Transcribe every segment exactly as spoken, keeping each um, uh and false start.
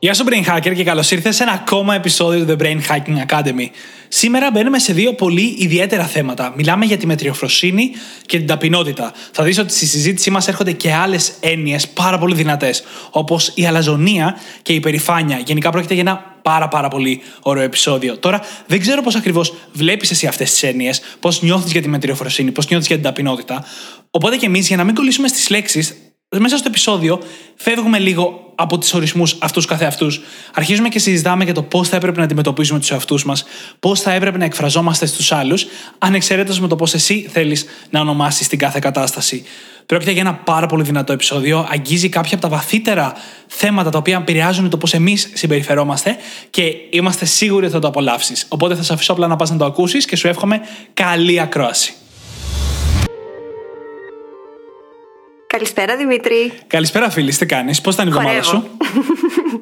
Γεια σου Brain Hacker και καλώς ήρθες σε ένα ακόμα επεισόδιο του The Brain Hacking Academy. Σήμερα μπαίνουμε σε δύο πολύ ιδιαίτερα θέματα. Μιλάμε για τη μετριοφροσύνη και την ταπεινότητα. Θα δεις ότι στη συζήτησή μας έρχονται και άλλες έννοιες πάρα πολύ δυνατές, όπως η αλαζονία και η υπερηφάνεια. Γενικά πρόκειται για ένα πάρα πάρα πολύ ωραίο επεισόδιο. Τώρα δεν ξέρω πώς ακριβώς βλέπεις εσύ αυτές τις έννοιες, πώς νιώθεις για τη μετριοφροσύνη, πώς νιώθεις για την ταπεινότητα. Οπότε και εμείς, για να μην κολλήσουμε στις λέξεις, μέσα στο επεισόδιο φεύγουμε λίγο από τους ορισμούς αυτούς καθεαυτούς. Αρχίζουμε και συζητάμε για το πώς θα έπρεπε να αντιμετωπίζουμε τους εαυτούς μας, πώς θα έπρεπε να εκφραζόμαστε στους άλλους, ανεξαιρέτως με το πώς εσύ θέλεις να ονομάσεις την κάθε κατάσταση. Πρόκειται για ένα πάρα πολύ δυνατό επεισόδιο. Αγγίζει κάποια από τα βαθύτερα θέματα τα οποία επηρεάζουν το πώς εμείς συμπεριφερόμαστε και είμαστε σίγουροι ότι θα το απολαύσεις. Οπότε θα σε αφήσω απλά να πας να το ακούσεις και σου εύχομαι καλή ακρόαση. Καλησπέρα Δημήτρη. Καλησπέρα φίλη, τι κάνεις, πώς ήταν η εβδομάδα σου?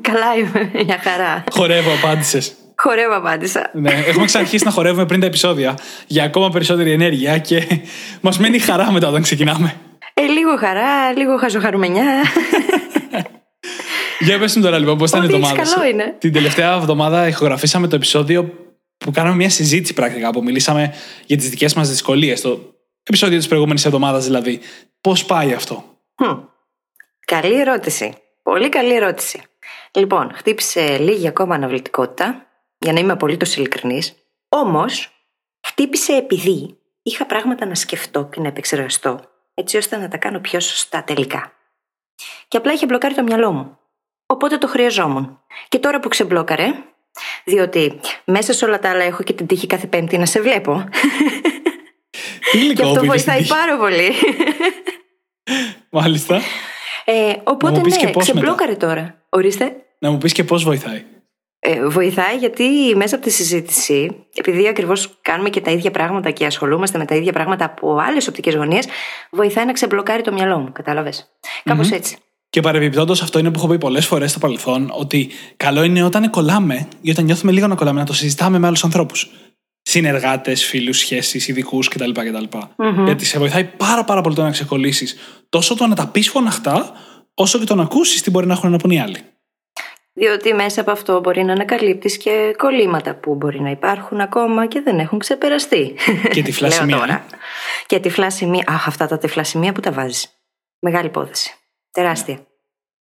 Καλά είμαι, μια χαρά. Χορεύω, απάντησες. Χορεύω, απάντησα. Ναι, έχουμε ξαναρχίσει να χορεύουμε πριν τα επεισόδια για ακόμα περισσότερη ενέργεια και μας μένει χαρά μετά όταν ξεκινάμε. Ε, λίγο χαρά, λίγο χαζοχαρουμενιά. Για πες μου τώρα λοιπόν, πώς ήταν η εβδομάδα σου? Καλό είναι. Την τελευταία εβδομάδα ηχογραφήσαμε το επεισόδιο που κάναμε μια συζήτηση πρακτικά, που μιλήσαμε για τις δικές μας δυσκολίες. Το επεισόδιο της προηγούμενης εβδομάδας δηλαδή. Πώς πάει αυτό? Hm. Καλή ερώτηση. Πολύ καλή ερώτηση. Λοιπόν, χτύπησε λίγη ακόμα αναβλητικότητα, για να είμαι απολύτως ειλικρινής. Όμως, χτύπησε επειδή είχα πράγματα να σκεφτώ και να επεξεργαστώ, έτσι ώστε να τα κάνω πιο σωστά τελικά. Και απλά είχε μπλοκάρει το μυαλό μου. Οπότε το χρειαζόμουν. Και τώρα που ξεμπλόκαρε, διότι μέσα σε όλα τα άλλα έχω και την τύχη κάθε Πέμπτη να σε βλέπω. Και αυτό βοηθάει πάρα πολύ. Μάλιστα. Ε, οπότε ναι, ξεμπλόκαρε τώρα. Ορίστε. Να μου πεις και πώς βοηθάει. Ε, βοηθάει γιατί μέσα από τη συζήτηση, επειδή ακριβώς κάνουμε και τα ίδια πράγματα και ασχολούμαστε με τα ίδια πράγματα από άλλες οπτικές γωνίες, βοηθάει να ξεμπλοκάρει το μυαλό μου. Κατάλαβες. Κάπως mm-hmm. έτσι. Και παρεμπιπτόντως, αυτό είναι που έχω πει πολλές φορές στο παρελθόν, ότι καλό είναι όταν κολλάμε ή όταν νιώθουμε λίγο να κολλάμε, να το συζητάμε με άλλους ανθρώπους. Συνεργάτες, φίλους, σχέσεις, ειδικούς κτλ. Mm-hmm. Γιατί σε βοηθάει πάρα, πάρα πολύ το να ξεκολλήσεις τόσο το να τα πεις φωναχτά, όσο και το να ακούσεις τι μπορεί να έχουν να πουν οι άλλοι. Διότι μέσα από αυτό μπορεί να ανακαλύπτεις και κολλήματα που μπορεί να υπάρχουν ακόμα και δεν έχουν ξεπεραστεί. Και τυφλά σημεία. Ναι. Και τυφλά σημεία. Αχ, αυτά τα τυφλά σημεία που τα βάζεις. Μεγάλη υπόθεση. Τεράστια.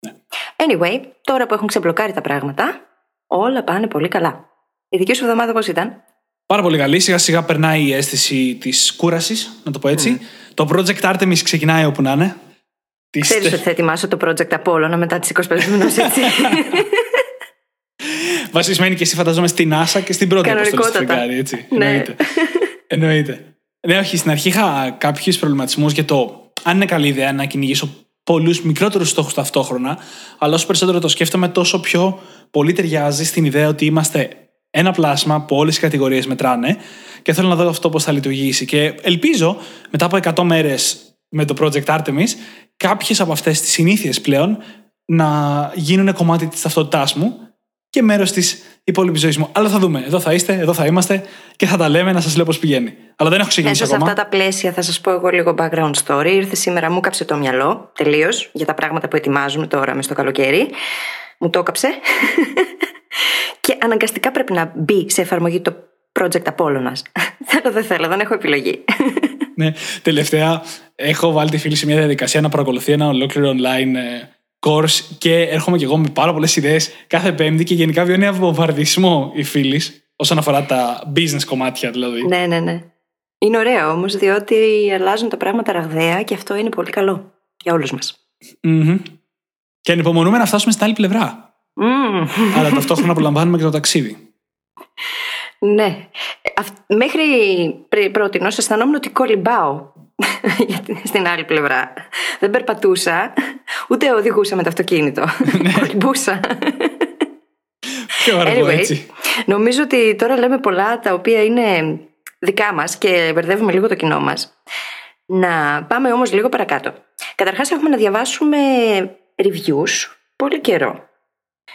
Ναι. Anyway, τώρα που έχουν ξεμπλοκάρει τα πράγματα, όλα πάνε πολύ καλά. Η δική σου εβδομάδα πώς ήταν? Πάρα πολύ καλή. Σιγά σιγά περνάει η αίσθηση της κούρασης, να το πω έτσι. Mm. Το project Artemis ξεκινάει όπου να είναι. Ξέρεις ότι θα ετοιμάσω το project Apollo μετά τις είκοσι πέντε μηνός, έτσι. Βασισμένη και εσύ φανταζόμαι στην NASA και στην πρώτη αποστολή στο φεγγάρι, έτσι. Ναι. Εννοείται. Εννοείται. Ναι, όχι, στην αρχή είχα κάποιους προβληματισμούς για το αν είναι καλή ιδέα να κυνηγήσω πολλούς μικρότερους στόχους ταυτόχρονα, αλλά όσο περισσότερο το σκέφτομαι, τόσο πιο πολύ ταιριάζει στην ιδέα ότι είμαστε ένα πλάσμα που όλες οι κατηγορίες μετράνε και θέλω να δω αυτό πώς θα λειτουργήσει. Και ελπίζω μετά από εκατό μέρες με το project Artemis, κάποιες από αυτές τις συνήθειες πλέον να γίνουν κομμάτι της ταυτότητάς μου και μέρος της υπόλοιπης ζωής μου. Αλλά θα δούμε. Εδώ θα είστε, εδώ θα είμαστε και θα τα λέμε, να σας λέω πώς πηγαίνει. Αλλά δεν έχω ξεκινήσει ακόμα. Μέσα σε αυτά τα πλαίσια θα σας πω εγώ λίγο background story. Ήρθε σήμερα, μου κάψε το μυαλό τελείως για τα πράγματα που ετοιμάζουμε τώρα μες στο καλοκαίρι. Μου το κάψε. Και αναγκαστικά πρέπει να μπει σε εφαρμογή το project Απόλλωνας. Θέλω, δεν θέλω, δεν έχω επιλογή. Ναι, τελευταία έχω βάλει τη φίλη σε μια διαδικασία να παρακολουθεί ένα ολόκληρο online course και έρχομαι και εγώ με πάρα πολλές ιδέες κάθε Πέμπτη και γενικά βιώνει ένα βομβαρδισμό η φίλη όσον αφορά τα business κομμάτια δηλαδή. Ναι, ναι, ναι. Είναι ωραίο όμως διότι αλλάζουν τα πράγματα ραγδαία και αυτό είναι πολύ καλό για όλους μας. Mm-hmm. Και ανυπομονούμε να φτάσουμε στην άλλη πλευρά. Mm. Αλλά ταυτόχρονα απολαμβάνουμε και το ταξίδι. Ναι. Μέχρι προτινώς αισθανόμουν ότι κολυμπάω στην άλλη πλευρά. Δεν περπατούσα, ούτε οδηγούσα με το αυτοκίνητο. Κολυμπούσα. Πιο αργό έτσι. Νομίζω ότι τώρα λέμε πολλά τα οποία είναι δικά μας και μπερδεύουμε λίγο το κοινό μας. Να πάμε όμως λίγο παρακάτω. Καταρχάς έχουμε να διαβάσουμε reviews πολύ καιρό.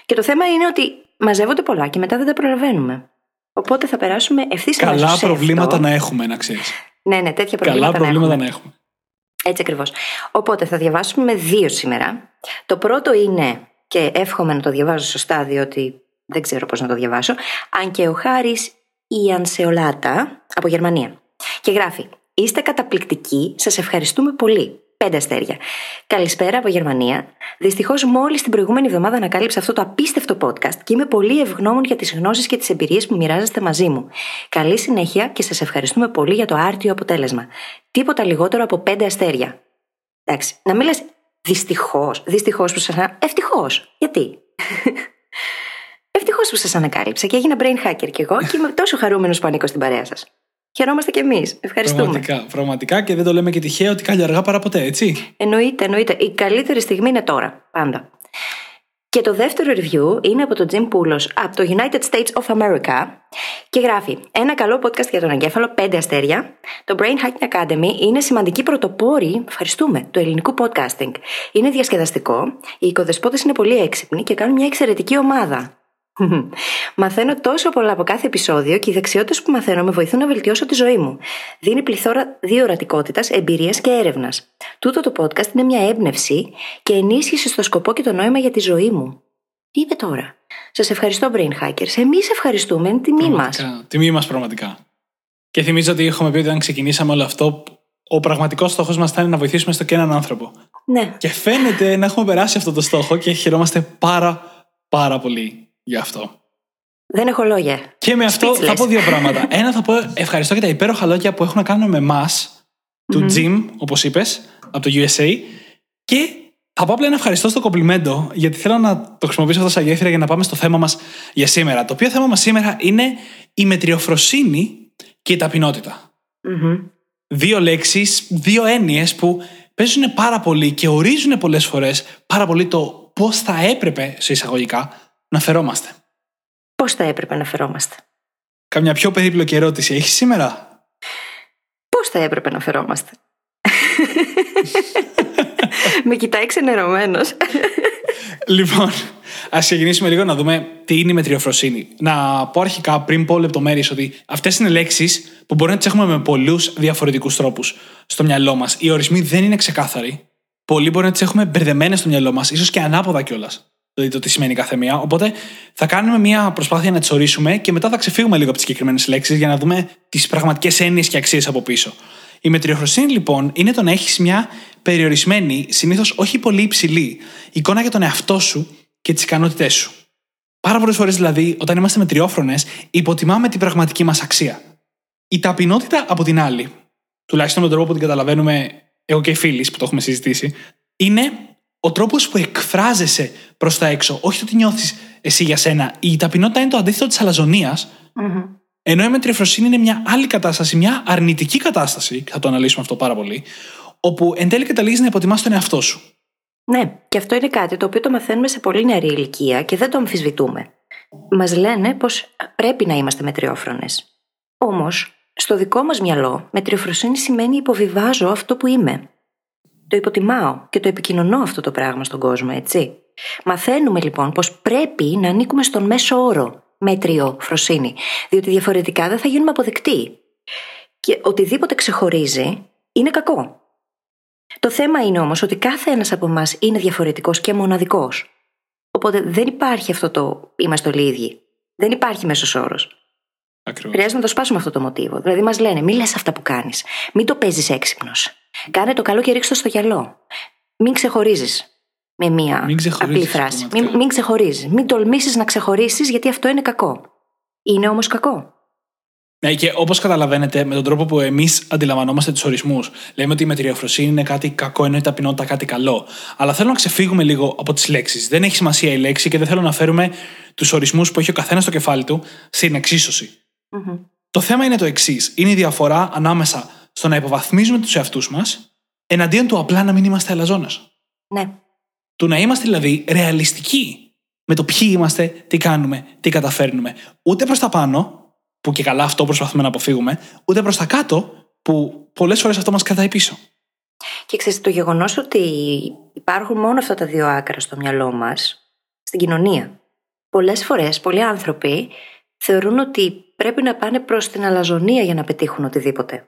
Και το θέμα είναι ότι μαζεύονται πολλά και μετά δεν τα προλαβαίνουμε. Οπότε θα περάσουμε ευθύς αμέσως σε αυτό. Καλά προβλήματα να έχουμε, να ξέρεις. Ναι, ναι, τέτοια προβλήματα, Καλά προβλήματα να, έχουμε. να έχουμε. Έτσι ακριβώς. Οπότε θα διαβάσουμε δύο σήμερα. Το πρώτο είναι, και εύχομαι να το διαβάζω σωστά, διότι δεν ξέρω πώς να το διαβάσω, αν και ο Χάρης Ιανσεολάτα από Γερμανία. Και γράφει: είστε καταπληκτικοί, σας ευχαριστούμε πολύ. Πέντε αστέρια. Καλησπέρα από Γερμανία. Δυστυχώς, μόλις την προηγούμενη εβδομάδα ανακάλυψα αυτό το απίστευτο podcast και είμαι πολύ ευγνώμων για τις γνώσεις και τις εμπειρίες που μοιράζεστε μαζί μου. Καλή συνέχεια και σας ευχαριστούμε πολύ για το άρτιο αποτέλεσμα. Τίποτα λιγότερο από πέντε αστέρια. Εντάξει, να μην λες δυστυχώς, δυστυχώς που σας ανακάλυψα. Ευτυχώς. Γιατί? Ευτυχώς που σας ανακάλυψα και έγινα brain hacker κι εγώ και είμαι τόσο χαρούμενος που ανήκω στην παρέα σας. Χαιρόμαστε κι εμείς. Ευχαριστούμε. Πραγματικά, πραγματικά, και δεν το λέμε και τυχαία ότι καλή αργά παρά ποτέ, έτσι. Εννοείται, εννοείται. Η καλύτερη στιγμή είναι τώρα, πάντα. Και το δεύτερο review είναι από τον Jim Poulos από το United States of America και γράφει: ένα καλό podcast για τον εγκέφαλο, πέντε αστέρια. Το Brain Hacking Academy είναι σημαντική πρωτοπόρη, ευχαριστούμε, του ελληνικού podcasting. Είναι διασκεδαστικό, οι οικοδεσπότες είναι πολύ έξυπνοι και κάνουν μια εξαιρετική ομάδα. Μαθαίνω τόσο πολλά από κάθε επεισόδιο και οι δεξιότητες που μαθαίνω με βοηθούν να βελτιώσω τη ζωή μου. Δίνει πληθώρα διορατικότητας, εμπειρίας και έρευνας. Τούτο το podcast είναι μια έμπνευση και ενίσχυση στο σκοπό και το νόημα για τη ζωή μου. Τι είπε τώρα? Σας ευχαριστώ, Brain Hackers. Εμείς ευχαριστούμε, είναι τιμή μας. Τιμή μας, πραγματικά. Και θυμίζω ότι είχαμε πει ότι όταν ξεκινήσαμε όλο αυτό, ο πραγματικός στόχος μας ήταν να βοηθήσουμε στο και έναν άνθρωπο. Ναι. Και φαίνεται να έχουμε περάσει αυτό το στόχο και χαιρόμαστε πάρα, πάρα πολύ. Γι' αυτό. Δεν έχω λόγια. Και με αυτό Speechless. Θα πω δύο πράγματα. Ένα, θα πω ευχαριστώ για τα υπέροχα λόγια που έχουν να κάνουν με εμάς, του mm-hmm. Jim, όπως είπες, από το γιου ες έι. Και θα πω απλά ένα ευχαριστώ στο κομπλιμέντο, γιατί θέλω να το χρησιμοποιήσω αυτό σαν γέφυρα για να πάμε στο θέμα μας για σήμερα. Το οποίο θέμα μας σήμερα είναι η μετριοφροσύνη και η ταπεινότητα. Mm-hmm. Δύο λέξεις, δύο έννοιες που παίζουν πάρα πολύ και ορίζουν πολλές φορές πάρα πολύ το πώς θα έπρεπε, σε εισαγωγικά, να φερόμαστε. Πώς θα έπρεπε να φερόμαστε? Καμιά πιο περίπλοκη ερώτηση έχεις σήμερα? Πώς θα έπρεπε να φερόμαστε? Με κοιτάει ξενερωμένος. Λοιπόν, ας ξεκινήσουμε λίγο να δούμε τι είναι η μετριοφροσύνη. Να πω αρχικά, πριν πω λεπτομέρειες, ότι αυτές είναι λέξεις που μπορεί να τις έχουμε με πολλούς διαφορετικούς τρόπους στο μυαλό μας. Οι ορισμοί δεν είναι ξεκάθαροι. Πολλοί μπορεί να τις έχουμε μπερδεμένες στο μυαλό μας, ίσως και ανάποδα κιόλας. Δηλαδή το τι σημαίνει κάθε μία. Οπότε θα κάνουμε μία προσπάθεια να τις ορίσουμε και μετά θα ξεφύγουμε λίγο από τις συγκεκριμένες λέξεις για να δούμε τις πραγματικές έννοιες και αξίες από πίσω. Η μετριοφροσύνη, λοιπόν, είναι το να έχεις μια περιορισμένη, συνήθως όχι πολύ υψηλή, εικόνα για τον εαυτό σου και τις ικανότητές σου. Πάρα πολλές φορές, δηλαδή, όταν είμαστε μετριόφρονες, υποτιμάμε την πραγματική μας αξία. Η ταπεινότητα, από την άλλη, τουλάχιστον με τον τρόπο που την καταλαβαίνουμε εγώ και οι φίλοι που το έχουμε συζητήσει, είναι ο τρόπος που εκφράζεσαι προς τα έξω, όχι το τι νιώθεις εσύ για σένα. Η ταπεινότητα είναι το αντίθετο της αλαζονίας, mm-hmm. ενώ η μετριοφροσύνη είναι μια άλλη κατάσταση, μια αρνητική κατάσταση, θα το αναλύσουμε αυτό πάρα πολύ, όπου εν τέλει καταλήγεις να υποτιμάς τον εαυτό σου. Ναι, και αυτό είναι κάτι το οποίο το μαθαίνουμε σε πολύ νεαρή ηλικία και δεν το αμφισβητούμε. Μας λένε πως πρέπει να είμαστε μετριόφρονες. Όμως, στο δικό μας μυαλό, μετριοφροσύνη σημαίνει υποβιβάζω αυτό που είμαι. Το υποτιμάω και το επικοινωνώ αυτό το πράγμα στον κόσμο, έτσι. Μαθαίνουμε λοιπόν πως πρέπει να ανήκουμε στον μέσο όρο μετριοφροσύνη, διότι διαφορετικά δεν θα γίνουμε αποδεκτοί. Και οτιδήποτε ξεχωρίζει είναι κακό. Το θέμα είναι όμως ότι κάθε ένας από εμάς είναι διαφορετικός και μοναδικός. Οπότε δεν υπάρχει αυτό το είμαστε όλοι ίδιοι. Δεν υπάρχει μέσος όρος. Ακριβώς. Χρειάζεται να το σπάσουμε αυτό το μοτίβο. Δηλαδή, μας λένε: μην λες αυτά που κάνεις. Μην το παίζεις έξυπνος. Κάνε το καλό και ρίξ' το στο γυαλό. Μην ξεχωρίζεις με μία απλή φράση. Μην, μην ξεχωρίζεις. Μην τολμήσεις να ξεχωρίσεις, γιατί αυτό είναι κακό. Είναι όμως κακό. Ναι, και όπως καταλαβαίνετε, με τον τρόπο που εμείς αντιλαμβανόμαστε τους ορισμούς, λέμε ότι η μετριοφροσύνη είναι κάτι κακό, ενώ η ταπεινότητα κάτι καλό. Αλλά θέλω να ξεφύγουμε λίγο από τις λέξεις. Δεν έχει σημασία η λέξη και δεν θέλω να φέρουμε τους ορισμούς που έχει ο καθένας στο κεφάλι του στην εξίσωση. Mm-hmm. Το θέμα είναι το εξής. Είναι η διαφορά ανάμεσα στο να υποβαθμίζουμε τους εαυτούς μας εναντίον του απλά να μην είμαστε αλαζόνας. Ναι. Του να είμαστε δηλαδή ρεαλιστικοί με το ποιοι είμαστε, τι κάνουμε, τι καταφέρνουμε. Ούτε προς τα πάνω, που και καλά αυτό προσπαθούμε να αποφύγουμε, ούτε προς τα κάτω, που πολλές φορές αυτό μας κρατάει πίσω. Και ξέρεις, το γεγονός ότι υπάρχουν μόνο αυτά τα δύο άκρα στο μυαλό μας, στην κοινωνία. Πολλές φορές, πολλοί άνθρωποι θεωρούν ότι πρέπει να πάνε προς την αλαζονία για να πετύχουν οτιδήποτε.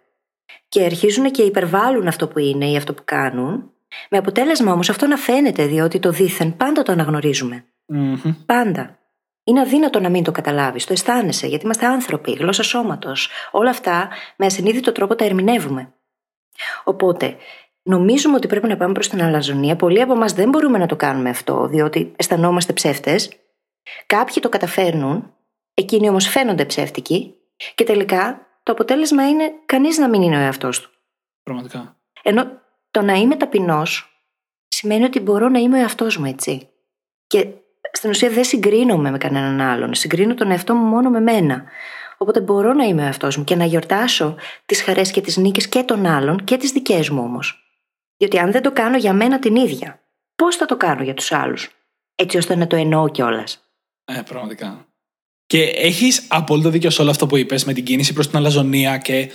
Και αρχίζουν και υπερβάλλουν αυτό που είναι ή αυτό που κάνουν, με αποτέλεσμα όμως αυτό να φαίνεται, διότι το δήθεν πάντα το αναγνωρίζουμε. Mm-hmm. Πάντα. Είναι αδύνατο να μην το καταλάβεις, το αισθάνεσαι, γιατί είμαστε άνθρωποι, γλώσσα σώματος. Όλα αυτά με ασυνείδητο τρόπο τα ερμηνεύουμε. Οπότε, νομίζουμε ότι πρέπει να πάμε προς την αλαζονία. Πολλοί από εμάς δεν μπορούμε να το κάνουμε αυτό, διότι αισθανόμαστε ψεύτες. Κάποιοι το καταφέρνουν, εκείνοι όμως φαίνονται ψεύτικοι, και τελικά το αποτέλεσμα είναι κανείς να μην είναι ο εαυτός του. Πραγματικά. Ενώ το να είμαι ταπεινός σημαίνει ότι μπορώ να είμαι ο εαυτός μου, έτσι. Και στην ουσία δεν συγκρίνομαι με κανέναν άλλον. Συγκρίνω τον εαυτό μου μόνο με μένα. Οπότε μπορώ να είμαι ο εαυτός μου και να γιορτάσω τις χαρές και τις νίκες και των άλλων και τις δικές μου όμως. Διότι αν δεν το κάνω για μένα την ίδια, πώς θα το κάνω για τους άλλους, έτσι ώστε να το εννοώ κιόλας. Ε, πραγματικά. Και έχεις απόλυτο δίκιο σε όλο αυτό που είπες, με την κίνηση προς την αλαζονία και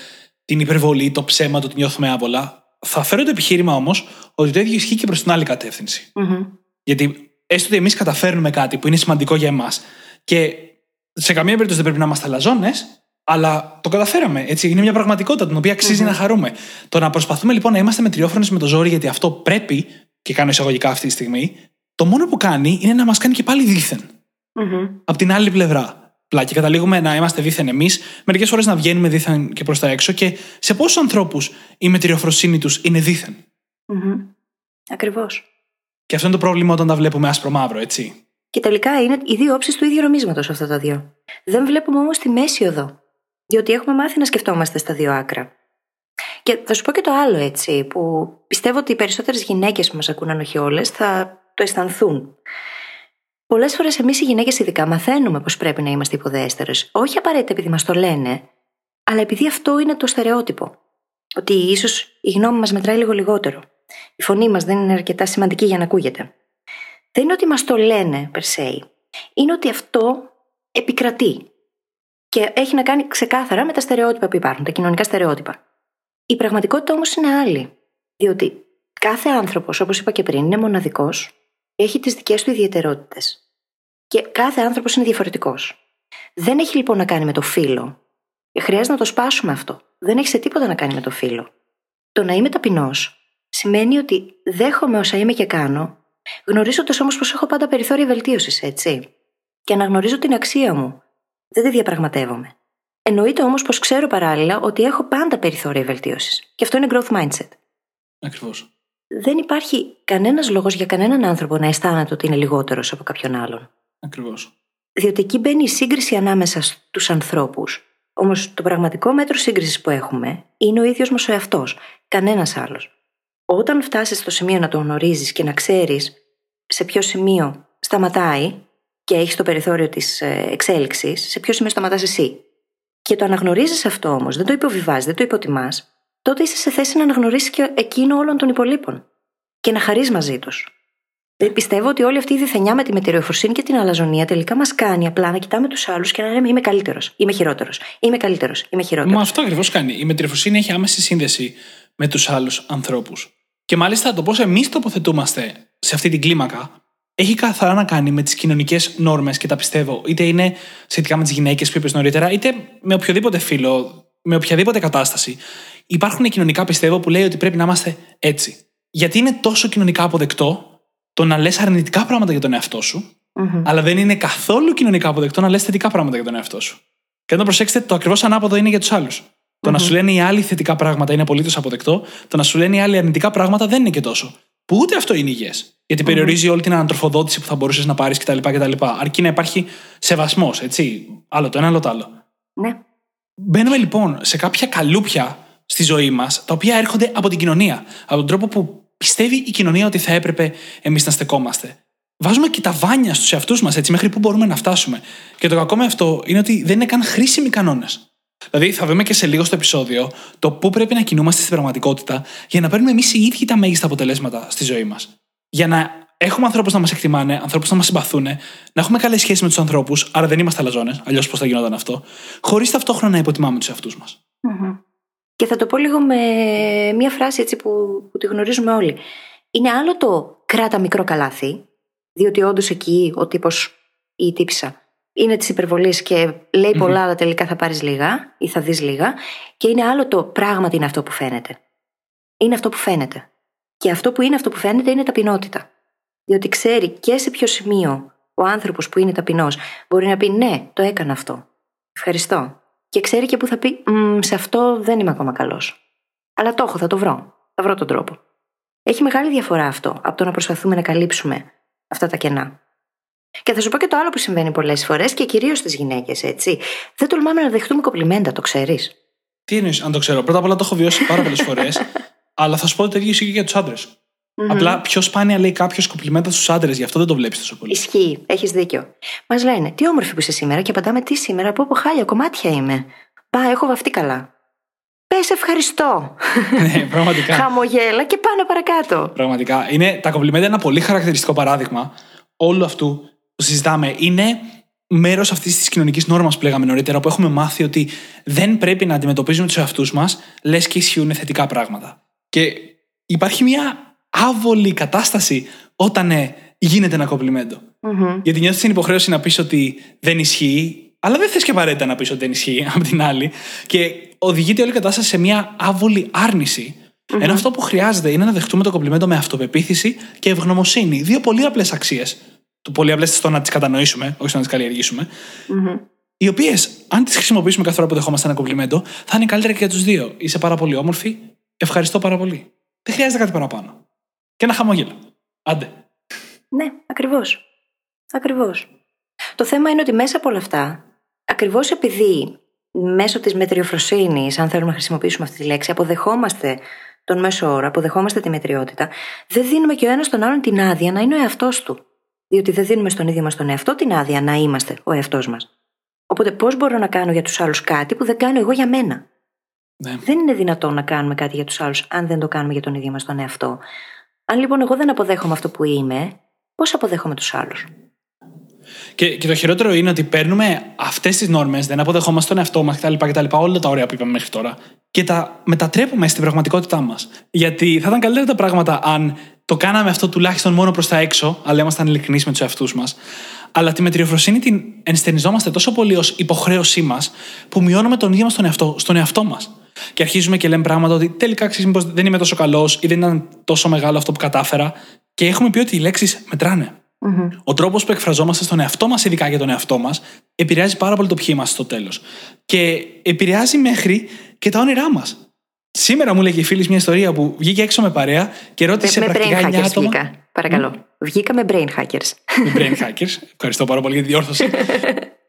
την υπερβολή, το ψέμα, το ότι νιώθουμε άβολα. Θα φέρω το επιχείρημα όμως ότι το ίδιο ισχύει και προς την άλλη κατεύθυνση. Mm-hmm. Γιατί έστω ότι εμείς καταφέρνουμε κάτι που είναι σημαντικό για εμάς και σε καμία περίπτωση δεν πρέπει να είμαστε αλαζόνες, αλλά το καταφέραμε. Έτσι. Είναι μια πραγματικότητα την οποία αξίζει mm-hmm. να χαρούμε. Το να προσπαθούμε λοιπόν να είμαστε μετριόφρονες με το ζόρι, γιατί αυτό πρέπει, και κάνω εισαγωγικά αυτή τη στιγμή, το μόνο που κάνει είναι να μας κάνει και πάλι δίθεν. Mm-hmm. Απ' την άλλη πλευρά. Και καταλήγουμε να είμαστε δίθεν εμείς, μερικές φορές να βγαίνουμε δίθεν και προς τα έξω, και σε πόσους ανθρώπους η μετριοφροσύνη τους είναι δίθεν. Mm-hmm. Ακριβώς. Και αυτό είναι το πρόβλημα όταν τα βλέπουμε άσπρο μαύρο, έτσι. Και τελικά είναι οι δύο όψεις του ίδιου νομίσματος αυτά τα δύο. Δεν βλέπουμε όμως τη μέση οδό. Διότι έχουμε μάθει να σκεφτόμαστε στα δύο άκρα. Και θα σου πω και το άλλο, έτσι, που πιστεύω ότι οι περισσότερες γυναίκες που μας ακούν, αν όχι όλες, θα το αισθανθούν. Πολλές φορές εμείς οι γυναίκες ειδικά μαθαίνουμε πως πρέπει να είμαστε υποδέστερες. Όχι απαραίτητα επειδή μας το λένε, αλλά επειδή αυτό είναι το στερεότυπο. Ότι ίσως η γνώμη μας μετράει λίγο λιγότερο. Η φωνή μας δεν είναι αρκετά σημαντική για να ακούγεται. Δεν είναι ότι μας το λένε, περσέι. Είναι ότι αυτό επικρατεί. Και έχει να κάνει ξεκάθαρα με τα στερεότυπα που υπάρχουν, τα κοινωνικά στερεότυπα. Η πραγματικότητα όμως είναι άλλη. Διότι κάθε άνθρωπος, όπως είπα και πριν, είναι μοναδικός. Έχει τις δικές του ιδιαιτερότητες. Και κάθε άνθρωπος είναι διαφορετικός. Δεν έχει λοιπόν να κάνει με το φύλο. Χρειάζεται να το σπάσουμε αυτό. Δεν έχει σε τίποτα να κάνει με το φύλο. Το να είμαι ταπεινός σημαίνει ότι δέχομαι όσα είμαι και κάνω, γνωρίζοντας όμως πως έχω πάντα περιθώρια βελτίωσης, έτσι. Και αναγνωρίζω την αξία μου. Δεν τη διαπραγματεύομαι. Εννοείται όμως πως ξέρω παράλληλα ότι έχω πάντα περιθώρια βελτίωσης. Και αυτό είναι growth mindset. Ακριβώς. Δεν υπάρχει κανένας λόγος για κανέναν άνθρωπο να αισθάνεται ότι είναι λιγότερος από κάποιον άλλον. Ακριβώς. Διότι εκεί μπαίνει η σύγκριση ανάμεσα στους ανθρώπους. Όμως το πραγματικό μέτρο σύγκρισης που έχουμε είναι ο ίδιος μας ο εαυτός, κανένας άλλος. Όταν φτάσεις στο σημείο να το γνωρίζεις και να ξέρεις σε ποιο σημείο σταματάει και έχεις το περιθώριο της εξέλιξης, σε ποιο σημείο σταματάς εσύ. Και το αναγνωρίζεις αυτό όμως, δεν το υποβιβάζεις, δεν το υποτιμάς. Τότε είσαι σε θέση να αναγνωρίσεις και εκείνο όλων των υπολείπων και να χαρείς μαζί τους. Δεν πιστεύω ότι όλη αυτή η διθενιά με τη μετριοφροσύνη και την αλαζονία τελικά μας κάνει απλά να κοιτάμε τους άλλους και να λέμε είμαι καλύτερος, είμαι χειρότερος, είμαι καλύτερος, είμαι χειρότερος. Μα αυτό ακριβώς κάνει. Η μετριοφροσύνη έχει άμεση σύνδεση με τους άλλους ανθρώπους. Και μάλιστα το πώς εμείς τοποθετούμαστε σε αυτή την κλίμακα έχει καθαρά να κάνει με τις κοινωνικές νόρμες και τα πιστεύω. Είτε είναι σχετικά με τις γυναίκες που είπες νωρίτερα, είτε με οποιοδήποτε φύλο, με οποιαδήποτε κατάσταση. Υπάρχουν κοινωνικά πιστεύω που λέει ότι πρέπει να είμαστε έτσι. Γιατί είναι τόσο κοινωνικά αποδεκτό το να λες αρνητικά πράγματα για τον εαυτό σου, mm-hmm. αλλά δεν είναι καθόλου κοινωνικά αποδεκτό να λες θετικά πράγματα για τον εαυτό σου. Και όταν προσέξετε, το ακριβώς ανάποδο είναι για τους άλλους. Mm-hmm. Το να σου λένε οι άλλοι θετικά πράγματα είναι απολύτως αποδεκτό, το να σου λένε οι άλλοι αρνητικά πράγματα δεν είναι και τόσο. Που ούτε αυτό είναι υγιές. Γιατί mm-hmm. περιορίζει όλη την ανατροφοδότηση που θα μπορούσες να πάρεις κτλ. κτλ. Αρκεί να υπάρχει σεβασμός, έτσι. Άλλο το ένα, άλλο το άλλο. Ναι. Μπαίνουμε λοιπόν σε κάποια καλούπια στη ζωή μας, τα οποία έρχονται από την κοινωνία, από τον τρόπο που πιστεύει η κοινωνία ότι θα έπρεπε εμείς να στεκόμαστε. Βάζουμε και τα βάνια στους εαυτούς μας, έτσι, μέχρι που μπορούμε να φτάσουμε. Και το κακό με αυτό είναι ότι δεν είναι καν χρήσιμοι κανόνες. Δηλαδή, θα δούμε και σε λίγο στο επεισόδιο το πού πρέπει να κινούμαστε στην πραγματικότητα για να παίρνουμε εμείς οι ίδιοι τα μέγιστα αποτελέσματα στη ζωή μας. Για να έχουμε ανθρώπους να μας εκτιμάνε, ανθρώπους να μας συμπαθούν, να έχουμε καλές σχέσεις με τους ανθρώπους, άρα δεν είμαστε αλαζόνες, αλλιώς πώς θα γινόταν αυτό, χωρίς ταυτόχρονα να υποτιμάμε τους εαυτούς μας. Mm-hmm. Και θα το πω λίγο με μια φράση έτσι που, που τη γνωρίζουμε όλοι. Είναι άλλο το κράτα μικρό καλάθι, διότι όντως εκεί ο τύπος ή η τύψα είναι της υπερβολής και λέει mm-hmm. πολλά, αλλά τελικά θα πάρεις λίγα ή θα δεις λίγα. Και είναι άλλο το πράγματι είναι αυτό που φαίνεται. Είναι αυτό που φαίνεται. Και αυτό που είναι αυτό που φαίνεται είναι ταπεινότητα. Διότι ξέρει και σε ποιο σημείο ο άνθρωπος που είναι ταπεινός μπορεί να πει ναι, το έκανα αυτό. Ευχαριστώ. Και ξέρει και που θα πει σε αυτό δεν είμαι ακόμα καλός. Αλλά το έχω, θα το βρω. Θα βρω τον τρόπο. Έχει μεγάλη διαφορά αυτό από το να προσπαθούμε να καλύψουμε αυτά τα κενά. Και θα σου πω και το άλλο που συμβαίνει πολλές φορές και κυρίως στις γυναίκες, έτσι. Δεν τολμάμε να δεχτούμε κομπλιμέντα, το ξέρεις. Τι εννοείς, αν το ξέρω. Πρώτα απ' όλα το έχω βιώσει πάρα πολλές φορές, αλλά θα σου πω ότι το ίδιο ισχύει και για τους άντρες. Mm-hmm. Απλά πιο σπάνια λέει κάποιο κομπλιμέντα στους άντρες, γι' αυτό δεν το βλέπεις τόσο πολύ. Ισχύει, έχεις δίκιο. Μας λένε, τι όμορφη που είσαι σήμερα, και απαντάμε, τι σήμερα, από χάλια κομμάτια είμαι. Πα, έχω βαφτεί καλά. Πες ευχαριστώ. Ναι, πραγματικά. Χαμογέλα και πάμε παρακάτω. Πραγματικά. Είναι, τα κομπλιμέντα είναι ένα πολύ χαρακτηριστικό παράδειγμα όλου αυτού που συζητάμε. Είναι μέρος αυτής της κοινωνικής νόρμας που λέγαμε νωρίτερα, που έχουμε μάθει ότι δεν πρέπει να αντιμετωπίζουμε τους εαυτούς μας, λες και ισχύουν θετικά πράγματα. Και υπάρχει μια άβολη κατάσταση όταν ε, γίνεται ένα κομπλιμέντο. Mm-hmm. Γιατί νιώθεις την υποχρέωση να πεις ότι δεν ισχύει, αλλά δεν θες και απαραίτητα να πεις ότι δεν ισχύει, απ' την άλλη. Και οδηγείται όλη η κατάσταση σε μια άβολη άρνηση. Mm-hmm. Ενώ αυτό που χρειάζεται είναι να δεχτούμε το κομπλιμέντο με αυτοπεποίθηση και ευγνωμοσύνη. Δύο πολύ απλές αξίες. Πολύ απλές στο να τις κατανοήσουμε, όχι στο να τις καλλιεργήσουμε. Mm-hmm. Οι οποίες, αν τις χρησιμοποιήσουμε κάθε φορά που δεχόμαστε ένα κομπλιμέντο, θα είναι καλύτερα και για τους δύο. Είσαι πάρα πολύ όμορφη. Ευχαριστώ πάρα πολύ. Δεν χρειάζεται κάτι παραπάνω. Και ένα χαμόγελο. Άντε. Ναι, ακριβώς. Ακριβώς. Το θέμα είναι ότι μέσα από όλα αυτά, ακριβώς επειδή μέσω της μετριοφροσύνης, αν θέλουμε να χρησιμοποιήσουμε αυτή τη λέξη, αποδεχόμαστε τον μέσο όρο, αποδεχόμαστε τη μετριότητα, δεν δίνουμε και ο ένας τον άλλον την άδεια να είναι ο εαυτός του. Διότι δεν δίνουμε στον ίδιο μας τον εαυτό την άδεια να είμαστε ο εαυτός μας. Οπότε, πώς μπορώ να κάνω για τους άλλους κάτι που δεν κάνω εγώ για μένα. Ναι. Δεν είναι δυνατόν να κάνουμε κάτι για τους άλλους, αν δεν το κάνουμε για τον ίδιο μας τον εαυτό. Αν λοιπόν εγώ δεν αποδέχομαι αυτό που είμαι, πώς αποδέχομαι τους άλλους. Και, και το χειρότερο είναι ότι παίρνουμε αυτές τις νόρμες, δεν αποδεχόμαστε τον εαυτό μας κτλ. Όλα τα ωραία που είπαμε μέχρι τώρα, και τα μετατρέπουμε στην πραγματικότητά μας. Γιατί θα ήταν καλύτερα τα πράγματα αν το κάναμε αυτό τουλάχιστον μόνο προς τα έξω, αλλά ήμασταν ειλικρινείς με τους εαυτούς μας. Αλλά τη μετριοφροσύνη την ενστερνιζόμαστε τόσο πολύ ως υποχρέωσή μας, που μειώνουμε τον ίδιο μας τον εαυτό, στον εαυτό μας. Και αρχίζουμε και λέμε πράγματα ότι τελικά ξέρεις, μήπως δεν είμαι τόσο καλός ή δεν ήταν τόσο μεγάλο αυτό που κατάφερα. Και έχουμε πει ότι οι λέξεις μετράνε. Mm-hmm. Ο τρόπος που εκφραζόμαστε στον εαυτό μας, ειδικά για τον εαυτό μας, επηρεάζει πάρα πολύ το ποιοι είμαστε στο τέλος. Και επηρεάζει μέχρι και τα όνειρά μας. Σήμερα μου λέγει η Φύλλις μια ιστορία που βγήκε έξω με παρέα και ρώτησε με πρακτικά brain hackers εννιά άτομα. Βγήκα, παρακαλώ. Mm. Βγήκαμε brain hackers. Με brain hackers. Ευχαριστώ πάρα πολύ για τη διόρθωση.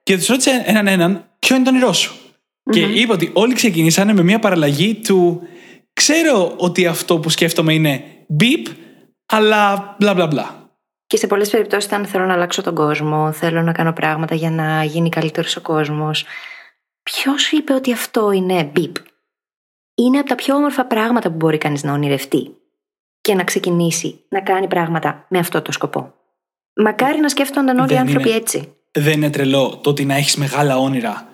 Και του ρώτησε έναν έναν, ποιο είναι το όνειρό σου. Mm-hmm. Και είπε ότι όλοι ξεκινήσανε με μια παραλλαγή του ξέρω ότι αυτό που σκέφτομαι είναι beep, αλλά μπλα μπλα μπλα. Και σε πολλές περιπτώσεις ήταν θέλω να αλλάξω τον κόσμο, θέλω να κάνω πράγματα για να γίνει καλύτερος ο κόσμος. Ποιος είπε ότι αυτό είναι beep. Είναι από τα πιο όμορφα πράγματα που μπορεί κανείς να ονειρευτεί και να ξεκινήσει να κάνει πράγματα με αυτό το σκοπό. Μακάρι να σκέφτονταν όλοι οι άνθρωποι είναι, έτσι. Δεν είναι τρελό το ότι να έχεις μεγάλα όνειρα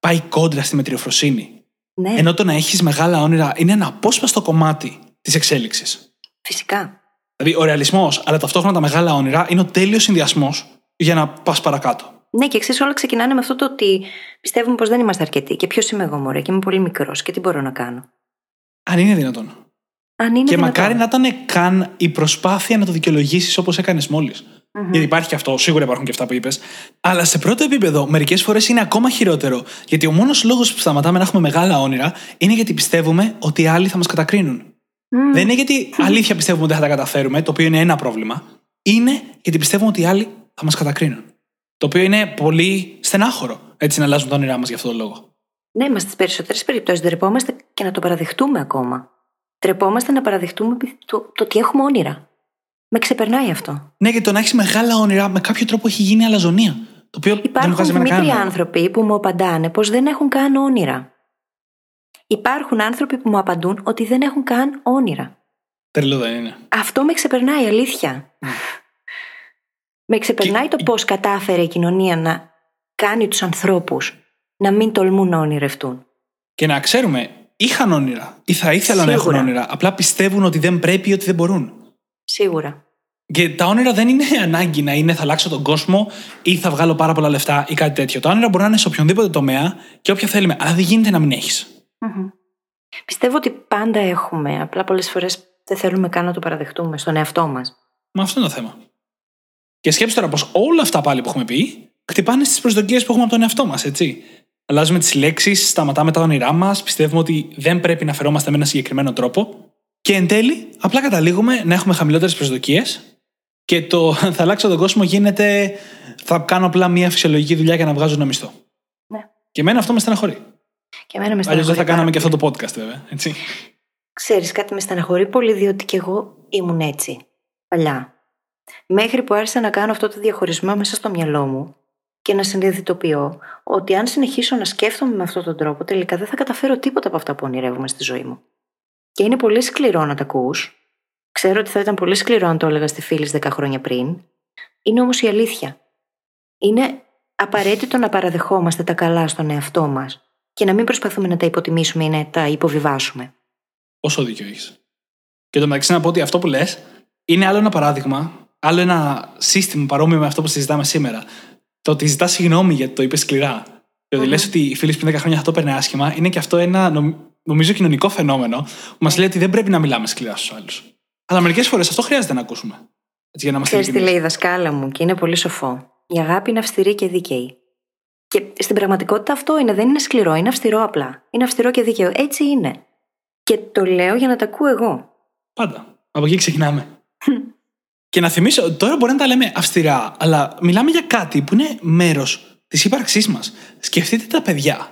πάει κόντρα στη μετριοφροσύνη. Ναι. Ενώ το να έχεις μεγάλα όνειρα είναι ένα απόσπαστο κομμάτι της εξέλιξης. Φυσικά. Δηλαδή ο ρεαλισμός, αλλά ταυτόχρονα τα μεγάλα όνειρα είναι ο τέλειος συνδυασμός για να πας παρακάτω. Ναι, και εξής όλα ξεκινάνε με αυτό το ότι πιστεύουμε πως δεν είμαστε αρκετοί. Και ποιος είμαι εγώ, μωρέ, και είμαι πολύ μικρός. Και τι μπορώ να κάνω. Αν είναι δυνατόν. Αν είναι και δυνατόν. Μακάρι να ήταν καν η προσπάθεια να το δικαιολογήσεις όπως έκανες μόλις. Mm-hmm. Γιατί υπάρχει και αυτό, σίγουρα υπάρχουν και αυτά που είπες. Αλλά σε πρώτο επίπεδο, μερικές φορές είναι ακόμα χειρότερο. Γιατί ο μόνος λόγος που σταματάμε να έχουμε μεγάλα όνειρα είναι γιατί πιστεύουμε ότι οι άλλοι θα μας κατακρίνουν. Mm. Δεν είναι γιατί αλήθεια πιστεύουμε ότι δεν θα τα καταφέρουμε, το οποίο είναι ένα πρόβλημα. Είναι γιατί πιστεύουμε ότι οι άλλοι θα μας κατακρίνουν. Το οποίο είναι πολύ στενάχωρο, έτσι, να αλλάζουν τα όνειρά μας για αυτόν τον λόγο. Ναι, μας στις περισσότερες περιπτώσεις ντρεπόμαστε και να το παραδεχτούμε ακόμα. Τρεπόμαστε να παραδεχτούμε το, το ότι έχουμε όνειρα. Με ξεπερνάει αυτό. Ναι, γιατί το να έχεις μεγάλα όνειρα με κάποιο τρόπο έχει γίνει αλαζονία. Το οποίο υπάρχουν δεν Δημήτρη να κάνουμε. Άνθρωποι που μου απαντάνε πως δεν έχουν καν όνειρα. Υπάρχουν άνθρωποι που μου απαντούν ότι δεν έχουν καν όνειρα. Τρελό δεν είναι. Αυτό με ξεπερνάει, αλήθεια. Με ξεπερνάει και το πώς κατάφερε η κοινωνία να κάνει τους ανθρώπους να μην τολμούν να ονειρευτούν. Και να ξέρουμε, είχαν όνειρα ή θα ήθελαν Σίγουρα. να έχουν όνειρα. Απλά πιστεύουν ότι δεν πρέπει ή ότι δεν μπορούν. Σίγουρα. Και τα όνειρα δεν είναι ανάγκη να είναι θα αλλάξω τον κόσμο ή θα βγάλω πάρα πολλά λεφτά ή κάτι τέτοιο. Τα όνειρα μπορεί να είναι σε οποιονδήποτε τομέα και όποια θέλουμε. Αλλά δεν γίνεται να μην έχεις. Mm-hmm. Πιστεύω ότι πάντα έχουμε. Απλά πολλές φορές δεν θέλουμε καν να το παραδεχτούμε στον εαυτό μας. Μα αυτό είναι το θέμα. Και σκέψου τώρα πως όλα αυτά πάλι που έχουμε πει χτυπάνε στις προσδοκίες που έχουμε από τον εαυτό μας, έτσι. Αλλάζουμε τις λέξεις, σταματάμε τα όνειρά μας, πιστεύουμε ότι δεν πρέπει να φερόμαστε με έναν συγκεκριμένο τρόπο. Και εν τέλει, απλά καταλήγουμε να έχουμε χαμηλότερες προσδοκίες. Και το θα αλλάξω τον κόσμο γίνεται. Θα κάνω απλά μια φυσιολογική δουλειά για να βγάζω ένα μισθό. Ναι. Και εμένα αυτό με στεναχωρεί. Και εμένα με στεναχωρεί. Αλλιώς δεν θα κάναμε και αυτό το podcast, βέβαια. Έτσι. Ξέρεις, κάτι με στεναχωρεί πολύ, διότι και εγώ ήμουν έτσι. Παλιά. Μέχρι που άρχισα να κάνω αυτό το διαχωρισμό μέσα στο μυαλό μου και να συνειδητοποιώ ότι αν συνεχίσω να σκέφτομαι με αυτόν τον τρόπο, τελικά δεν θα καταφέρω τίποτα από αυτά που ονειρεύομαι στη ζωή μου. Και είναι πολύ σκληρό να τα ακούς. Ξέρω ότι θα ήταν πολύ σκληρό αν το έλεγα στη Φύλλις δέκα χρόνια πριν. Είναι όμως η αλήθεια. Είναι απαραίτητο να παραδεχόμαστε τα καλά στον εαυτό μας και να μην προσπαθούμε να τα υποτιμήσουμε ή να τα υποβιβάσουμε. Όσο δίκιο έχεις. Και το μεταξύ να πω ότι αυτό που λες είναι άλλο ένα παράδειγμα, άλλο ένα σύστημα παρόμοιο με αυτό που συζητάμε σήμερα. Το ότι ζητάς συγγνώμη γιατί το είπες σκληρά. Mm-hmm. Και ότι λες ότι η Φύλλις πριν δέκα χρόνια θα το έπαιρνε άσχημα, είναι και αυτό ένα νομίζω κοινωνικό φαινόμενο που μας λέει ότι δεν πρέπει να μιλάμε σκληρά στους άλλους. Αλλά μερικές φορές αυτό χρειάζεται να ακούσουμε. Έτσι, για να μας Ξέρεις τι λέει η δασκάλα μου, και είναι πολύ σοφό. Η αγάπη είναι αυστηρή και δίκαιη. Και στην πραγματικότητα αυτό είναι, δεν είναι σκληρό, είναι αυστηρό απλά. Είναι αυστηρό και δίκαιο. Έτσι είναι. Και το λέω για να τα ακούω εγώ. Πάντα. Από εκεί ξεκινάμε. Και να θυμίσω, τώρα μπορεί να τα λέμε αυστηρά, αλλά μιλάμε για κάτι που είναι μέρος της ύπαρξής μας. Σκεφτείτε τα παιδιά.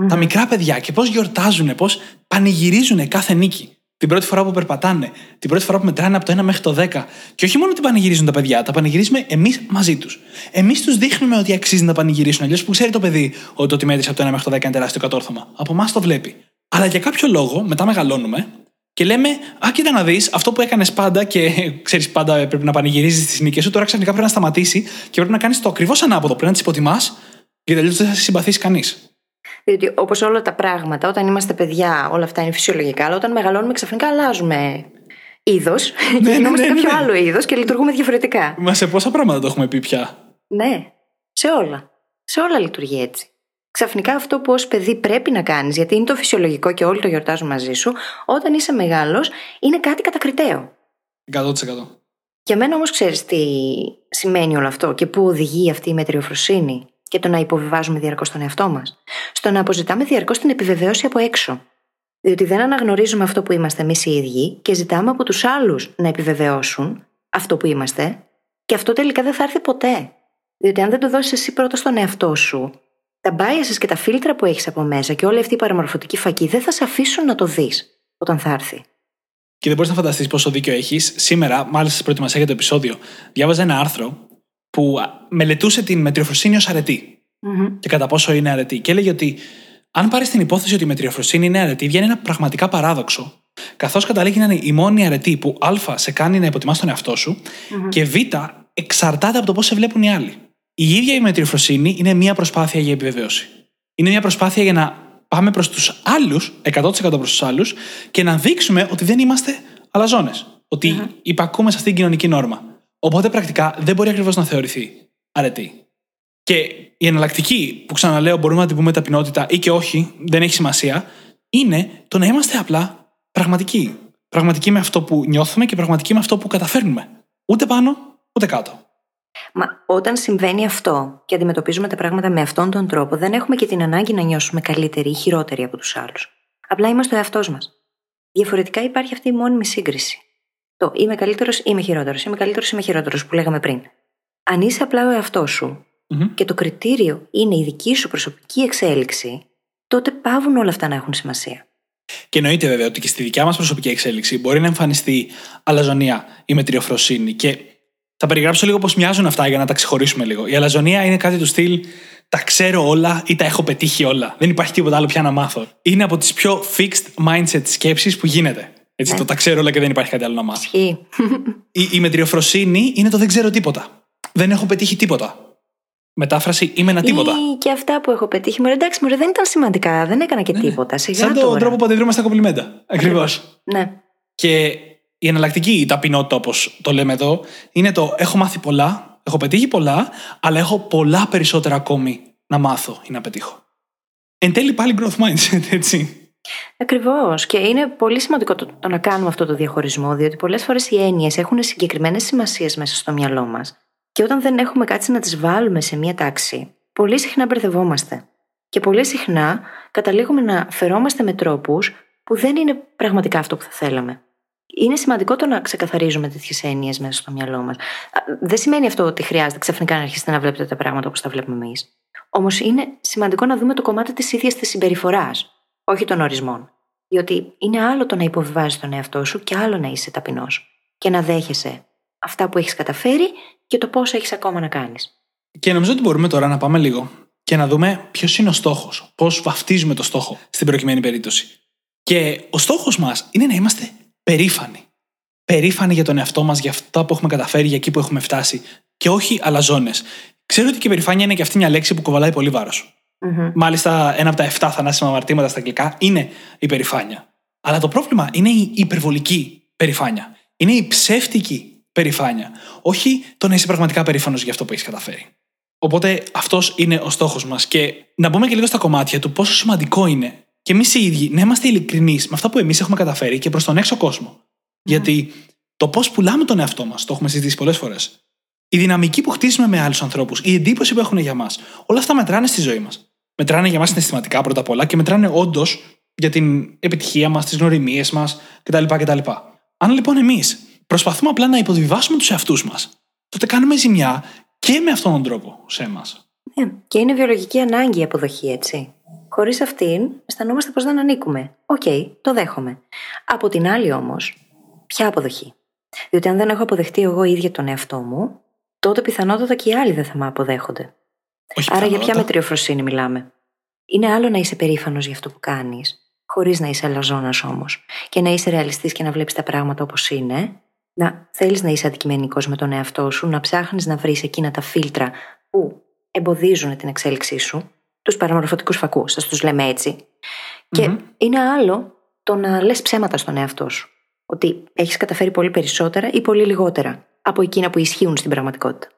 Mm. Τα μικρά παιδιά και πώς γιορτάζουν, πώς πανηγυρίζουν κάθε νίκη. Την πρώτη φορά που περπατάνε, την πρώτη φορά που μετράνε από το ένα μέχρι το δέκα. Και όχι μόνο την πανηγυρίζουν τα παιδιά, τα πανηγυρίζουμε εμείς μαζί τους. Εμείς τους δείχνουμε ότι αξίζει να πανηγυρίσουν. Αλλιώς που ξέρει το παιδί ότι το ότι μέτρησε από το ένα μέχρι το δέκα είναι τεράστιο κατόρθωμα. Από εμάς το βλέπει. Αλλά για κάποιο λόγο μετά μεγαλώνουμε και λέμε: Α, κοίτα να δεις, αυτό που έκανες πάντα και ξέρεις πάντα πρέπει να πανηγυρίζεις τις νίκες σου, τώρα ξαφνικά πρέπει να σταματήσει και πρέπει να κάνεις το ακριβώς ανάποδο. Πρέπει να τις υποτιμάς, γιατί αλλιώς δεν θα σε συμπαθήσει κανείς. Διότι όπως όλα τα πράγματα, όταν είμαστε παιδιά, όλα αυτά είναι φυσιολογικά, αλλά όταν μεγαλώνουμε ξαφνικά αλλάζουμε είδος και γινόμαστε ναι, ναι, ναι. κάποιο άλλο είδος και λειτουργούμε διαφορετικά. Μα σε πόσα πράγματα το έχουμε πει πια. Ναι, σε όλα. Σε όλα λειτουργεί έτσι. Ξαφνικά αυτό που ως παιδί πρέπει να κάνεις, γιατί είναι το φυσιολογικό και όλοι το γιορτάζουν μαζί σου, όταν είσαι μεγάλος, είναι κάτι κατακριτέο. εκατό τοις εκατό. Για μένα όμως ξέρεις τι σημαίνει όλο αυτό και πού οδηγεί αυτή η μετριοφροσύνη. Και το να υποβιβάζουμε διαρκώς τον εαυτό μας, στο να αποζητάμε διαρκώς την επιβεβαίωση από έξω. Διότι δεν αναγνωρίζουμε αυτό που είμαστε εμείς οι ίδιοι και ζητάμε από τους άλλους να επιβεβαιώσουν αυτό που είμαστε, και αυτό τελικά δεν θα έρθει ποτέ. Διότι αν δεν το δώσεις εσύ πρώτα στον εαυτό σου, τα biases και τα φίλτρα που έχεις από μέσα και όλη αυτή η παραμορφωτική φακή δεν θα σε αφήσουν να το δεις όταν θα έρθει. Και δεν μπορείς να φανταστείς πόσο δίκιο έχεις. Σήμερα, μάλιστα στην προετοιμασία για το επεισόδιο, διάβαζα ένα άρθρο που μελετούσε την μετριοφροσύνη ως αρετή mm-hmm. και κατά πόσο είναι αρετή. Και έλεγε ότι αν πάρεις την υπόθεση ότι η μετριοφροσύνη είναι αρετή, βγαίνει ένα πραγματικά παράδοξο, καθώς καταλήγει να είναι η μόνη αρετή που α σε κάνει να υποτιμάς τον εαυτό σου mm-hmm. και β εξαρτάται από το πώς σε βλέπουν οι άλλοι. Η ίδια η μετριοφροσύνη είναι μια προσπάθεια για επιβεβαίωση. Είναι μια προσπάθεια για να πάμε προς τους άλλους, εκατό τοις εκατό προς τους άλλους, και να δείξουμε ότι δεν είμαστε αλαζόνες, ότι mm-hmm. υπακούμε σε αυτήν την κοινωνική νόρμα. Οπότε πρακτικά δεν μπορεί ακριβώς να θεωρηθεί αρετή. Και η εναλλακτική, που ξαναλέω μπορούμε να την πούμε ταπεινότητα ή και όχι, δεν έχει σημασία, είναι το να είμαστε απλά πραγματικοί. Πραγματικοί με αυτό που νιώθουμε και πραγματικοί με αυτό που καταφέρνουμε. Ούτε πάνω, ούτε κάτω. Μα όταν συμβαίνει αυτό και αντιμετωπίζουμε τα πράγματα με αυτόν τον τρόπο, δεν έχουμε και την ανάγκη να νιώσουμε καλύτεροι ή χειρότεροι από τους άλλους. Απλά είμαστε ο εαυτός μας. Διαφορετικά υπάρχει αυτή η μόνιμη σύγκριση. Το είμαι καλύτερος ή είμαι χειρότερος, είμαι καλύτερος ή είμαι χειρότερος που λέγαμε πριν. Αν είσαι απλά ο εαυτός σου mm-hmm. και το κριτήριο είναι η δική σου προσωπική εξέλιξη, τότε παύουν όλα αυτά να έχουν σημασία. Και εννοείται βέβαια ότι και στη δικιά μας προσωπική εξέλιξη μπορεί να εμφανιστεί αλαζονία ή μετριοφροσύνη. Και θα περιγράψω λίγο πώς μοιάζουν αυτά για να τα ξεχωρίσουμε λίγο. Η αλαζονία είναι κάτι του στυλ τα ξέρω όλα ή τα έχω πετύχει όλα. Δεν υπάρχει τίποτα άλλο πια να μάθω. Είναι από τις πιο fixed mindset σκέψεις που γίνεται. Έτσι, ναι. Το τα ξέρω όλα και δεν υπάρχει κάτι άλλο να μάθω. Η, η μετριοφροσύνη είναι το δεν ξέρω τίποτα. Δεν έχω πετύχει τίποτα. μετάφραση «Είμαι ένα τίποτα». Ή και αυτά που έχω πετύχει. Μωρέ, εντάξει, μωρέ, δεν ήταν σημαντικά, δεν έκανα και ναι, τίποτα. Σιγά σαν τον τρόπο που αντιδρούμε στα κομπλιμέντα. Ακριβώς. Ναι. Και η εναλλακτική, η ταπεινότητα, όπως το λέμε εδώ, είναι το έχω μάθει πολλά, έχω πετύχει πολλά, αλλά έχω πολλά περισσότερα ακόμη να μάθω ή να πετύχω. Εν τέλει πάλι growth mindset, έτσι. Ακριβώς. Και είναι πολύ σημαντικό το, το να κάνουμε αυτό το διαχωρισμό, διότι πολλές φορές οι έννοιες έχουν συγκεκριμένες σημασίες μέσα στο μυαλό μας. Και όταν δεν έχουμε κάτι να τις βάλουμε σε μία τάξη, πολύ συχνά μπερδευόμαστε. Και πολύ συχνά καταλήγουμε να φερόμαστε με τρόπους που δεν είναι πραγματικά αυτό που θα θέλαμε. Είναι σημαντικό το να ξεκαθαρίζουμε τέτοιες έννοιες μέσα στο μυαλό μας. Δεν σημαίνει αυτό ότι χρειάζεται ξαφνικά να αρχίσετε να βλέπετε τα πράγματα όπως τα βλέπουμε εμείς. Όμως είναι σημαντικό να δούμε το κομμάτι της ίδιας της συμπεριφοράς, όχι των ορισμών. Διότι είναι άλλο το να υποβιβάζεις τον εαυτό σου και άλλο να είσαι ταπεινός και να δέχεσαι αυτά που έχεις καταφέρει και το πόσο έχεις ακόμα να κάνεις. Και νομίζω ότι μπορούμε τώρα να πάμε λίγο και να δούμε ποιος είναι ο στόχος, πώς βαφτίζουμε το στόχο στην προκειμένη περίπτωση. Και ο στόχος μας είναι να είμαστε περήφανοι. Περήφανοι για τον εαυτό μας, για αυτά που έχουμε καταφέρει, για εκεί που έχουμε φτάσει. Και όχι αλαζόνες. Ξέρω ότι και η περηφάνεια είναι και αυτή μια λέξη που κουβαλάει πολύ βάρος. Mm-hmm. Μάλιστα, ένα από τα εφτά θανάσιμα αμαρτήματα στα αγγλικά είναι η περηφάνεια. Αλλά το πρόβλημα είναι η υπερβολική περηφάνεια. Είναι η ψεύτικη περηφάνεια. Όχι το να είσαι πραγματικά περήφανος για αυτό που έχεις καταφέρει. Οπότε αυτός είναι ο στόχος μας. Και να μπούμε και λίγο στα κομμάτια του πόσο σημαντικό είναι και εμείς οι ίδιοι να είμαστε ειλικρινείς με αυτά που εμείς έχουμε καταφέρει και προς τον έξω κόσμο. Mm. Γιατί το πώς πουλάμε τον εαυτό μας, το έχουμε συζητήσει πολλές φορές. Η δυναμική που χτίζουμε με άλλους ανθρώπους, η εντύπωση που έχουν για μας, όλα αυτά μετράνε στη ζωή μας. Μετράνε για μας συναισθηματικά πρώτα απ' όλα και μετράνε όντως για την επιτυχία μας, τις γνωριμίες μας κτλ. κτλ. Αν λοιπόν εμείς προσπαθούμε απλά να υποβιβάσουμε τους εαυτούς μας, τότε κάνουμε ζημιά και με αυτόν τον τρόπο σε εμάς. Ναι, και είναι βιολογική ανάγκη η αποδοχή, έτσι. Χωρίς αυτήν, αισθανόμαστε πως δεν ανήκουμε. Οκ, okay, το δέχομαι. Από την άλλη όμως, ποια αποδοχή? Διότι αν δεν έχω αποδεχτεί εγώ ίδια τον εαυτό μου, τότε πιθανότατα και οι άλλοι δεν θα με αποδέχονται. Όχι Άρα πιθανότητα. Για ποια μετριοφροσύνη μιλάμε? Είναι άλλο να είσαι περήφανος για αυτό που κάνεις, χωρίς να είσαι αλαζόνας όμως, και να είσαι ρεαλιστής και να βλέπεις τα πράγματα όπως είναι. Να θέλεις να είσαι αντικειμενικός με τον εαυτό σου, να ψάχνεις να βρεις εκείνα τα φίλτρα που εμποδίζουν την εξέλιξή σου, τους παραμορφωτικούς φακούς, σας τους λέμε έτσι. Mm-hmm. Και είναι άλλο το να λες ψέματα στον εαυτό σου. Ότι έχεις καταφέρει πολύ περισσότερα ή πολύ λιγότερα από εκείνα που ισχύουν στην πραγματικότητα.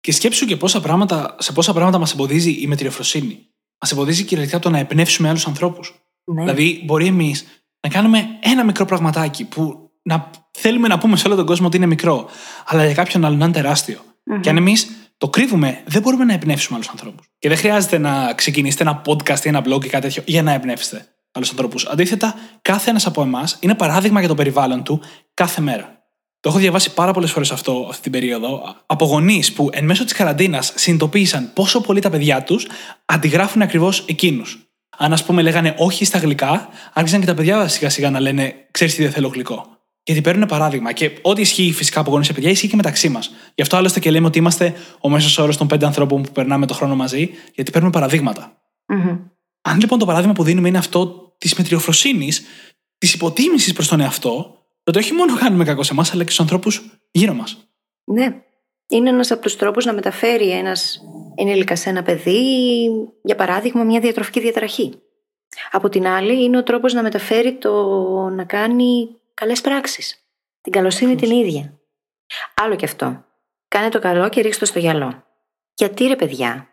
Και σκέψου και πόσα πράγματα, σε πόσα πράγματα μας εμποδίζει η μετριοφροσύνη. Μας εμποδίζει κυριολεκτικά το να εμπνεύσουμε άλλους ανθρώπους. Ναι. Δηλαδή, μπορεί εμείς να κάνουμε ένα μικρό πραγματάκι που να θέλουμε να πούμε σε όλο τον κόσμο ότι είναι μικρό, αλλά για κάποιον άλλον να είναι τεράστιο. Mm-hmm. Και αν εμείς το κρύβουμε, δεν μπορούμε να εμπνεύσουμε άλλους ανθρώπους. Και δεν χρειάζεται να ξεκινήσετε ένα podcast ή ένα blog ή κάτι τέτοιο για να εμπνεύσετε άλλους ανθρώπους. Αντίθετα, κάθε ένας από εμάς είναι παράδειγμα για το περιβάλλον του κάθε μέρα. Το έχω διαβάσει πάρα πολλές φορές αυτό αυτή την περίοδο από γονείς που εν μέσω της καραντίνας συνειδητοποίησαν πόσο πολύ τα παιδιά τους αντιγράφουν ακριβώς εκείνους. Αν, ας πούμε, λέγανε όχι στα γλυκά, άρχισαν και τα παιδιά σιγά-σιγά να λένε «Ξέρεις τι, δεν θέλω γλυκό». Γιατί παίρνουν παράδειγμα. Και ό,τι ισχύει φυσικά από γονείς σε παιδιά, ισχύει και μεταξύ μας. Γι' αυτό άλλωστε και λέμε ότι είμαστε ο μέσος όρος των πέντε ανθρώπων που περνάμε το χρόνο μαζί, γιατί παίρνουμε παραδείγματα. Mm-hmm. Αν λοιπόν το παράδειγμα που δίνουμε είναι αυτό της μετριοφροσύνης, της υποτίμησης προς τον εαυτό, τότε όχι μόνο κάνουμε κακό σε εμάς, αλλά και στους ανθρώπους γύρω μας. Ναι. Είναι ένας από τους τρόπους να μεταφέρει ένας ενήλικα σε ένα παιδί, για παράδειγμα, μια διατροφική διαταραχή. Από την άλλη, είναι ο τρόπος να μεταφέρει το να κάνει καλές πράξεις. Την καλοσύνη την ίδια. Άλλο και αυτό. Κάνε το καλό και ρίξτε το στο γυαλό. Γιατί ρε παιδιά?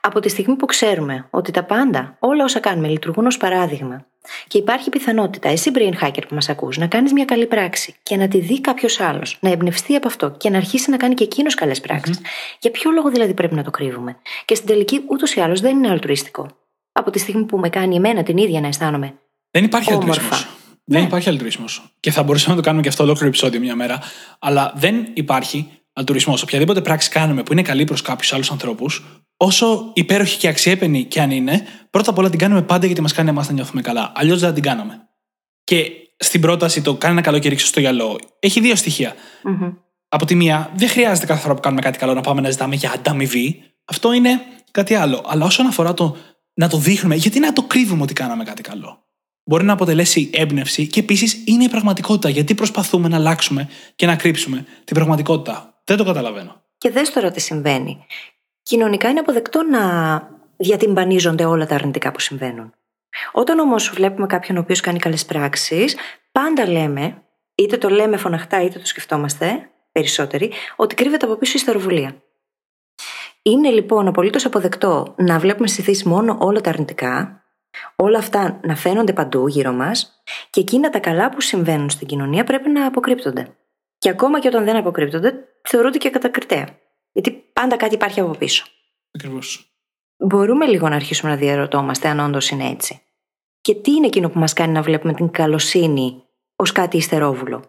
Από τη στιγμή που ξέρουμε ότι τα πάντα, όλα όσα κάνουμε, λειτουργούν ως παράδειγμα και υπάρχει πιθανότητα εσύ, brain hacker που μας ακούς, να κάνεις μια καλή πράξη και να τη δει κάποιος άλλος, να εμπνευστεί από αυτό και να αρχίσει να κάνει και εκείνος καλές πράξεις. Mm-hmm. Για ποιο λόγο δηλαδή πρέπει να το κρύβουμε? Και στην τελική, ούτως ή άλλως δεν είναι αλτρουιστικό. Από τη στιγμή που με κάνει εμένα την ίδια να αισθάνομαι. Δεν υπάρχει αλτρουισμός. Δεν ναι. υπάρχει αλτουρισμός. Και θα μπορούσαμε να το κάνουμε και αυτό ολόκληρο επεισόδιο μια μέρα. Αλλά δεν υπάρχει αλτουρισμός. Οποιαδήποτε πράξη κάνουμε που είναι καλή προς κάποιους άλλους ανθρώπους, όσο υπέροχη και αξιέπαινη και αν είναι, πρώτα απ' όλα την κάνουμε πάντα γιατί μας κάνει εμάς να νιώθουμε καλά. Αλλιώς δεν την κάναμε. Και στην πρόταση, το κάνει ένα καλό και ρίξε στο γυαλό, έχει δύο στοιχεία. Mm-hmm. Από τη μία, δεν χρειάζεται κάθε φορά που κάνουμε κάτι καλό να πάμε να ζητάμε για ανταμοιβή. Αυτό είναι κάτι άλλο. Αλλά όσον αφορά το να το δείχνουμε, γιατί να το κρύβουμε ότι κάναμε κάτι καλό? Μπορεί να αποτελέσει έμπνευση και επίσης είναι η πραγματικότητα. Γιατί προσπαθούμε να αλλάξουμε και να κρύψουμε την πραγματικότητα? Δεν το καταλαβαίνω. Και δες τώρα τι συμβαίνει. κοινωνικά είναι αποδεκτό να διατυμπανίζονται όλα τα αρνητικά που συμβαίνουν. Όταν όμως βλέπουμε κάποιον ο οποίος κάνει καλές πράξεις, πάντα λέμε, είτε το λέμε φωναχτά είτε το σκεφτόμαστε περισσότεροι, ότι κρύβεται από πίσω η ιστεροβουλία. Είναι λοιπόν απολύτως αποδεκτό να βλέπουμε στη Δύση μόνο όλα τα αρνητικά, όλα αυτά να φαίνονται παντού γύρω μας, και εκείνα τα καλά που συμβαίνουν στην κοινωνία πρέπει να αποκρύπτονται. Και ακόμα και όταν δεν αποκρύπτονται, θεωρούνται και κατακριτέα. Γιατί πάντα κάτι υπάρχει από πίσω. Ακριβώς. Μπορούμε λίγο να αρχίσουμε να διαρωτόμαστε αν όντως είναι έτσι. Και τι είναι εκείνο που μας κάνει να βλέπουμε την καλοσύνη ως κάτι ιστερόβουλο.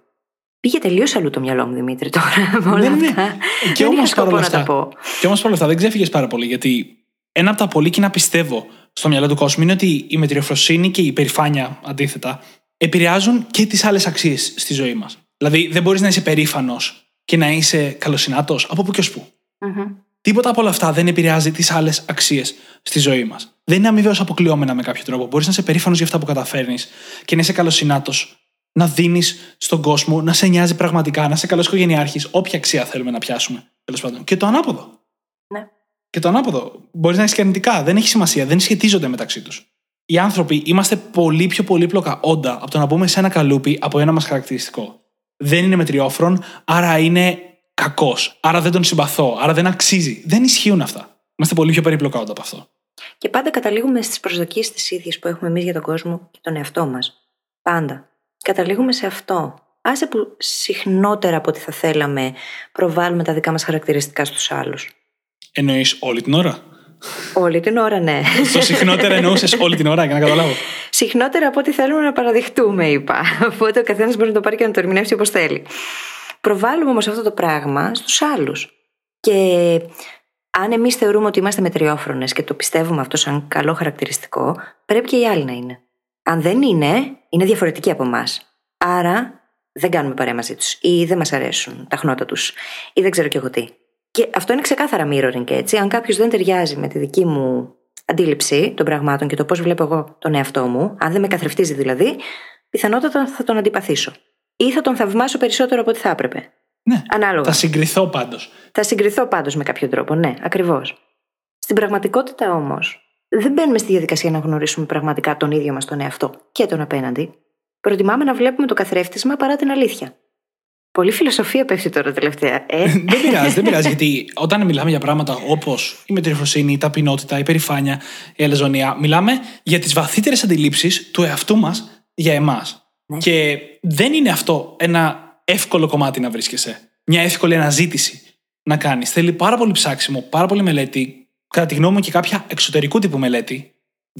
Πήγε τελείως αλλού το μυαλό μου, Δημήτρη, τώρα με όλα ναι, αυτά. Ναι. Και δεν είχα σκοπό να τα πω. Και όμως παρόλα αυτά δεν ξέφυγες πάρα πολύ. Γιατί ένα από τα πολύ κοινά πιστεύω στο μυαλό του κόσμου είναι ότι η μετριοφροσύνη και η υπερηφάνεια, αντίθετα, επηρεάζουν και τις άλλες αξίες στη ζωή μας. Δηλαδή, δεν μπορείς να είσαι περήφανος και να είσαι καλοσυνάτος από πού και ως πού. Mm-hmm. Τίποτα από όλα αυτά δεν επηρεάζει τις άλλες αξίες στη ζωή μας. Δεν είναι αμοιβαίως αποκλειόμενα με κάποιο τρόπο. Μπορείς να είσαι περήφανος για αυτά που καταφέρνεις και να είσαι καλοσυνάτος, να δίνεις στον κόσμο, να σε νοιάζει πραγματικά, να είσαι καλός οικογενειάρχης, όποια αξία θέλουμε να πιάσουμε. Τέλος πάντων. Και το ανάποδο. Ναι. Και το ανάποδο. Μπορείς να έχεις και αρνητικά. Δεν έχει σημασία. Δεν σχετίζονται μεταξύ τους. Οι άνθρωποι είμαστε πολύ πιο πολύπλοκα όντα από το να μπούμε σε ένα καλούπι από ένα μας χαρακτηριστικό. Δεν είναι μετριόφρον, άρα είναι κακός. Άρα δεν τον συμπαθώ, άρα δεν αξίζει. Δεν ισχύουν αυτά. Είμαστε πολύ πιο περίπλοκα όντα από αυτό. Και πάντα καταλήγουμε στις προσδοκίες τις ίδιες που έχουμε εμείς για τον κόσμο και τον εαυτό μας. Πάντα. Καταλήγουμε σε αυτό. Άσε που συχνότερα από ό,τι θα θέλαμε προβάλλουμε τα δικά μας χαρακτηριστικά στους άλλους. Εννοείς όλη την ώρα? Όλη την ώρα, ναι. Στο συχνότερα εννοούσες όλη την ώρα, για να καταλάβω. Συχνότερα από ό,τι θέλουμε να παραδειχτούμε, είπα. Οπότε ο καθένας μπορεί να το πάρει και να το ερμηνεύσει όπως θέλει. Προβάλλουμε όμως αυτό το πράγμα στους άλλους. Και αν εμείς θεωρούμε ότι είμαστε μετριόφρονες και το πιστεύουμε αυτό σαν καλό χαρακτηριστικό, πρέπει και οι άλλοι να είναι. Αν δεν είναι, είναι διαφορετικοί από εμάς. Άρα δεν κάνουμε παρέα μαζί τους, ή δεν μας αρέσουν τα χνότα τους, ή δεν ξέρω κι εγώ τι. Και αυτό είναι ξεκάθαρα mirroring, έτσι. Αν κάποιος δεν ταιριάζει με τη δική μου αντίληψη των πραγμάτων και το πώς βλέπω εγώ τον εαυτό μου, αν δεν με καθρεφτίζει δηλαδή, πιθανότατα θα τον αντιπαθήσω. Ή θα τον θαυμάσω περισσότερο από ό,τι θα έπρεπε. Ναι. Ανάλογα. Θα συγκριθώ πάντως. Θα συγκριθώ πάντως με κάποιο τρόπο, ναι, ακριβώς. Στην πραγματικότητα όμως, δεν μπαίνουμε στη διαδικασία να γνωρίσουμε πραγματικά τον ίδιο μας τον εαυτό και τον απέναντι. Προτιμάμε να βλέπουμε το καθρέφτισμα παρά την αλήθεια. Πολύ φιλοσοφία πέφτει τώρα τελευταία. Ε. δεν πειράζει, δεν πειράζει. Γιατί όταν μιλάμε για πράγματα όπως η μετριοφροσύνη, η ταπεινότητα, η υπερηφάνεια, η αλαζονία, μιλάμε για τις βαθύτερες αντιλήψεις του εαυτού μας για εμάς. Ναι. Και δεν είναι αυτό ένα εύκολο κομμάτι να βρίσκεσαι. Μια εύκολη αναζήτηση να κάνεις. Θέλει πάρα πολύ ψάξιμο, πάρα πολύ μελέτη. Κατά τη γνώμη μου και κάποια εξωτερικού τύπου μελέτη.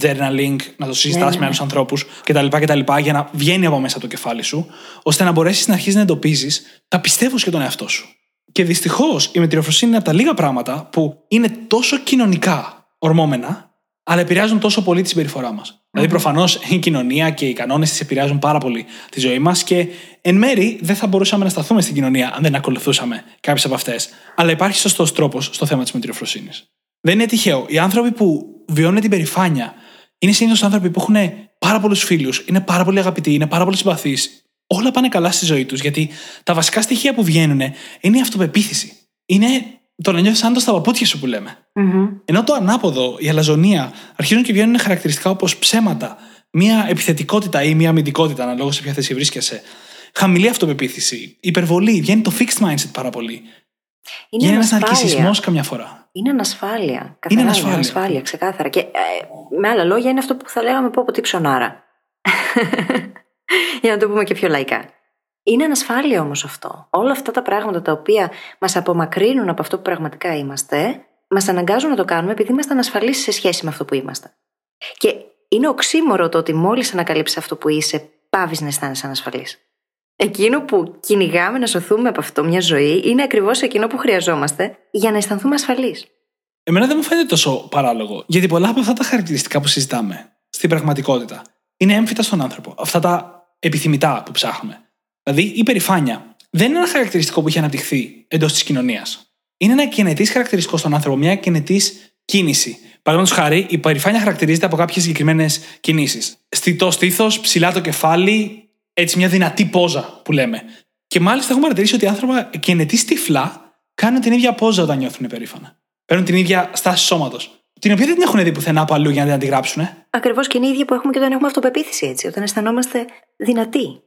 Journaling, να το συζητάς ναι, ναι. με άλλους ανθρώπους κτλ, κτλ. Για να βγαίνει από μέσα από το κεφάλι σου, ώστε να μπορέσεις να αρχίσεις να εντοπίζεις τα πιστεύω και τον εαυτό σου. Και δυστυχώς η μετριοφροσύνη είναι από τα λίγα πράγματα που είναι τόσο κοινωνικά ορμόμενα, αλλά επηρεάζουν τόσο πολύ τη συμπεριφορά μας. Mm-hmm. Δηλαδή, προφανώς η κοινωνία και οι κανόνες της επηρεάζουν πάρα πολύ τη ζωή μας και εν μέρη δεν θα μπορούσαμε να σταθούμε στην κοινωνία αν δεν ακολουθούσαμε κάποιες από αυτές. Αλλά υπάρχει σωστός τρόπος στο θέμα της μετριοφροσύνης. Δεν είναι τυχαίο. Οι άνθρωποι που βιώνουν την περηφάνεια είναι συνήθως άνθρωποι που έχουν πάρα πολλούς φίλους, είναι πάρα πολύ αγαπητοί, είναι πάρα πολύ συμπαθείς. Όλα πάνε καλά στη ζωή τους, γιατί τα βασικά στοιχεία που βγαίνουν είναι η αυτοπεποίθηση. Είναι το να νιώθεις άντως στα παπούτσια σου που λέμε. Mm-hmm. Ενώ το ανάποδο, η αλαζονία, αρχίζουν και βγαίνουν χαρακτηριστικά όπως ψέματα, μία επιθετικότητα ή μία αμυντικότητα, αναλόγως σε ποια θέση βρίσκεσαι. Χαμηλή αυτοπεποίθηση, υπερβολή, βγαίνει το fixed mindset πάρα πολύ. Είναι, είναι ένας ναρκισσισμός καμιά φορά. Είναι ανασφάλεια. Είναι ανασφάλεια. ανασφάλεια, ξεκάθαρα. Και ε, με άλλα λόγια, είναι αυτό που θα λέγαμε πω από τι ψωνάρα. Για να το πούμε και πιο λαϊκά. Είναι ανασφάλεια όμως αυτό. Όλα αυτά τα πράγματα τα οποία μας απομακρύνουν από αυτό που πραγματικά είμαστε, μας αναγκάζουν να το κάνουμε επειδή είμαστε ανασφαλείς σε σχέση με αυτό που είμαστε. Και είναι οξύμορο το ότι μόλις ανακαλύψεις αυτό που είσαι, πάβεις να αισθάνεσαι ανασφαλής. Εκείνο που κυνηγάμε να σωθούμε από αυτό μια ζωή είναι ακριβώς εκείνο που χρειαζόμαστε για να αισθανθούμε ασφαλείς. Εμένα δεν μου φαίνεται τόσο παράλογο, γιατί πολλά από αυτά τα χαρακτηριστικά που συζητάμε στην πραγματικότητα είναι έμφυτα στον άνθρωπο. Αυτά τα επιθυμητά που ψάχνουμε. Δηλαδή, η υπερηφάνεια δεν είναι ένα χαρακτηριστικό που έχει αναπτυχθεί εντός της κοινωνίας. Είναι ένα γενετής χαρακτηριστικό στον άνθρωπο, μια γενετής κίνηση. Παραδείγματος χάρη, η υπερηφάνεια χαρακτηρίζεται από κάποιες συγκεκριμένες κινήσεις. Στιτό στήθος, ψηλά το κεφάλι. Έτσι, μια δυνατή πόζα που λέμε. Και μάλιστα έχουμε παρατηρήσει ότι οι άνθρωποι γενετής τυφλά κάνουν την ίδια πόζα όταν νιώθουν υπερήφανα. παίρνουν την ίδια στάση σώματος. Την οποία δεν την έχουν δει πουθενά από αλλού για να την αντιγράψουν. Ε? Ακριβώς, και είναι η ίδια που έχουμε και όταν έχουμε αυτοπεποίθηση, έτσι. Όταν αισθανόμαστε δυνατοί.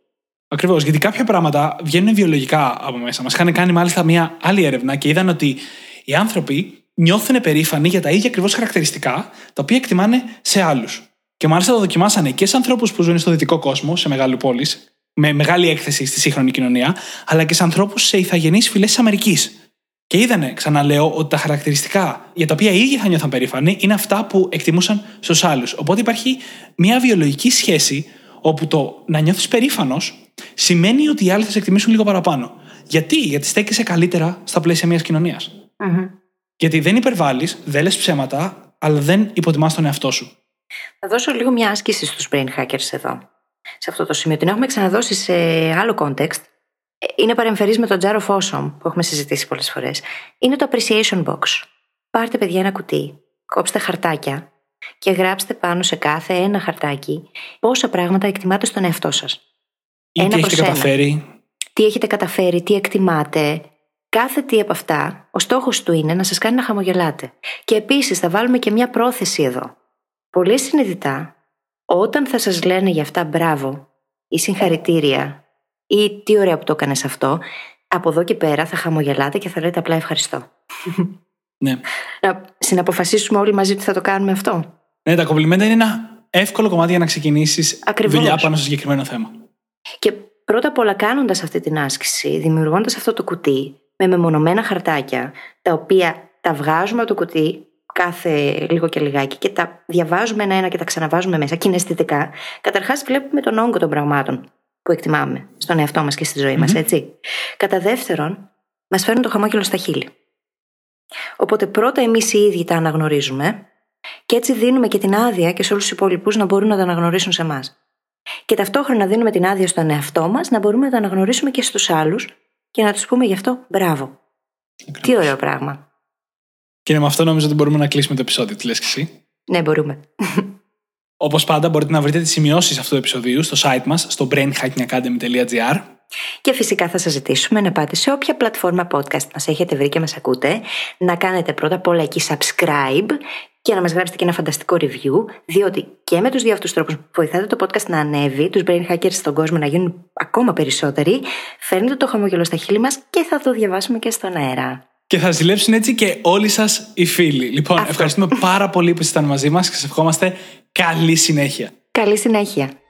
Ακριβώς, γιατί κάποια πράγματα βγαίνουν βιολογικά από μέσα μας. Είχαν κάνει μάλιστα μία άλλη έρευνα και είδαν ότι οι άνθρωποι νιώθουν περήφανοι για τα ίδια ακριβώς χαρακτηριστικά τα οποία εκτιμάνε σε άλλους. Και μάλιστα το δοκιμάσανε και σε ανθρώπους που ζουν στο δυτικό κόσμο, σε μεγάλες πόλεις, με μεγάλη έκθεση στη σύγχρονη κοινωνία, αλλά και σε ανθρώπους σε ηθαγενείς φυλές της Αμερικής. Και είδανε, ξαναλέω, ότι τα χαρακτηριστικά για τα οποία οι ίδιοι θα νιώθαν περήφανοι είναι αυτά που εκτιμούσαν στους άλλους. Οπότε υπάρχει μια βιολογική σχέση όπου το να νιώθεις περήφανος σημαίνει ότι οι άλλοι θα σε εκτιμήσουν λίγο παραπάνω. Γιατί, Γιατί στέκεσαι καλύτερα στα πλαίσια μιας κοινωνίας. Mm-hmm. Γιατί δεν υπερβάλλεις, δεν λες ψέματα, αλλά δεν υποτιμάς τον εαυτό σου. Θα δώσω λίγο μια άσκηση στους brain hackers εδώ, σε αυτό το σημείο. Την έχουμε ξαναδώσει σε άλλο context. Είναι παρεμφερής με το jar of awesome που έχουμε συζητήσει πολλές φορές. Είναι το appreciation box. Πάρτε, παιδιά, ένα κουτί, κόψτε χαρτάκια και γράψτε πάνω σε κάθε ένα χαρτάκι πόσα πράγματα εκτιμάτε στον εαυτό σας. Ή ένα τι έχετε ένα. καταφέρει. Τι έχετε καταφέρει, τι εκτιμάτε. Κάθε τι από αυτά, ο στόχος του είναι να σας κάνει να χαμογελάτε. Και επίσης θα βάλουμε και μια πρόθεση εδώ. Πολύ συνειδητά, όταν θα σας λένε για αυτά μπράβο ή συγχαρητήρια ή τι ωραία που το έκανες αυτό, από εδώ και πέρα θα χαμογελάτε και θα λέτε απλά ευχαριστώ. Ναι. Να συναποφασίσουμε όλοι μαζί ότι θα το κάνουμε αυτό. Ναι, τα κομπλιμέντα είναι ένα εύκολο κομμάτι για να ξεκινήσεις δουλειά πάνω στο συγκεκριμένο θέμα. Και πρώτα απ' όλα, κάνοντας αυτή την άσκηση, δημιουργώντας αυτό το κουτί με μεμονωμένα χαρτάκια, τα οποία τα βγάζουμε από το κουτί κάθε λίγο και λιγάκι και τα διαβάζουμε ένα-ένα και τα ξαναβάζουμε μέσα, και είναι αισθητικά. Καταρχάς, βλέπουμε τον όγκο των πραγμάτων που εκτιμάμε στον εαυτό μας και στη ζωή mm-hmm. μας, έτσι. Κατά δεύτερον, μας φέρνουν το χαμόγελο στα χείλη. Οπότε πρώτα εμείς οι ίδιοι τα αναγνωρίζουμε και έτσι δίνουμε και την άδεια και σε όλους τους υπόλοιπους να μπορούν να τα αναγνωρίσουν σε εμάς. Και ταυτόχρονα δίνουμε την άδεια στον εαυτό μας να μπορούμε να τα αναγνωρίσουμε και στους άλλους και να τους πούμε γι' αυτό μπράβο. Ακριβώς. Τι ωραίο πράγμα. Και με αυτό νομίζω ότι μπορούμε να κλείσουμε το επεισόδιο. Τι λες και εσύ? Ναι, μπορούμε. Όπως πάντα, μπορείτε να βρείτε τις σημειώσεις αυτού του επεισοδίου στο site μας, στο brain hacking academy dot g r. Και φυσικά θα σας ζητήσουμε να πάτε σε όποια πλατφόρμα podcast μας έχετε βρει και μας ακούτε, να κάνετε πρώτα απ' όλα εκεί subscribe και να μας γράψετε και ένα φανταστικό review, διότι και με τους δύο αυτούς τρόπους βοηθάτε το podcast να ανέβει, τους brain hackers στον κόσμο να γίνουν ακόμα περισσότεροι, φέρνετε το χαμόγελο στα χείλη μας και θα το διαβάσουμε και στον αέρα. Και θα ζηλέψουν έτσι και όλοι σας οι φίλοι. Λοιπόν, Αυτό. Ευχαριστούμε πάρα πολύ που ήσασταν μαζί μας και σας ευχόμαστε καλή συνέχεια. Καλή συνέχεια.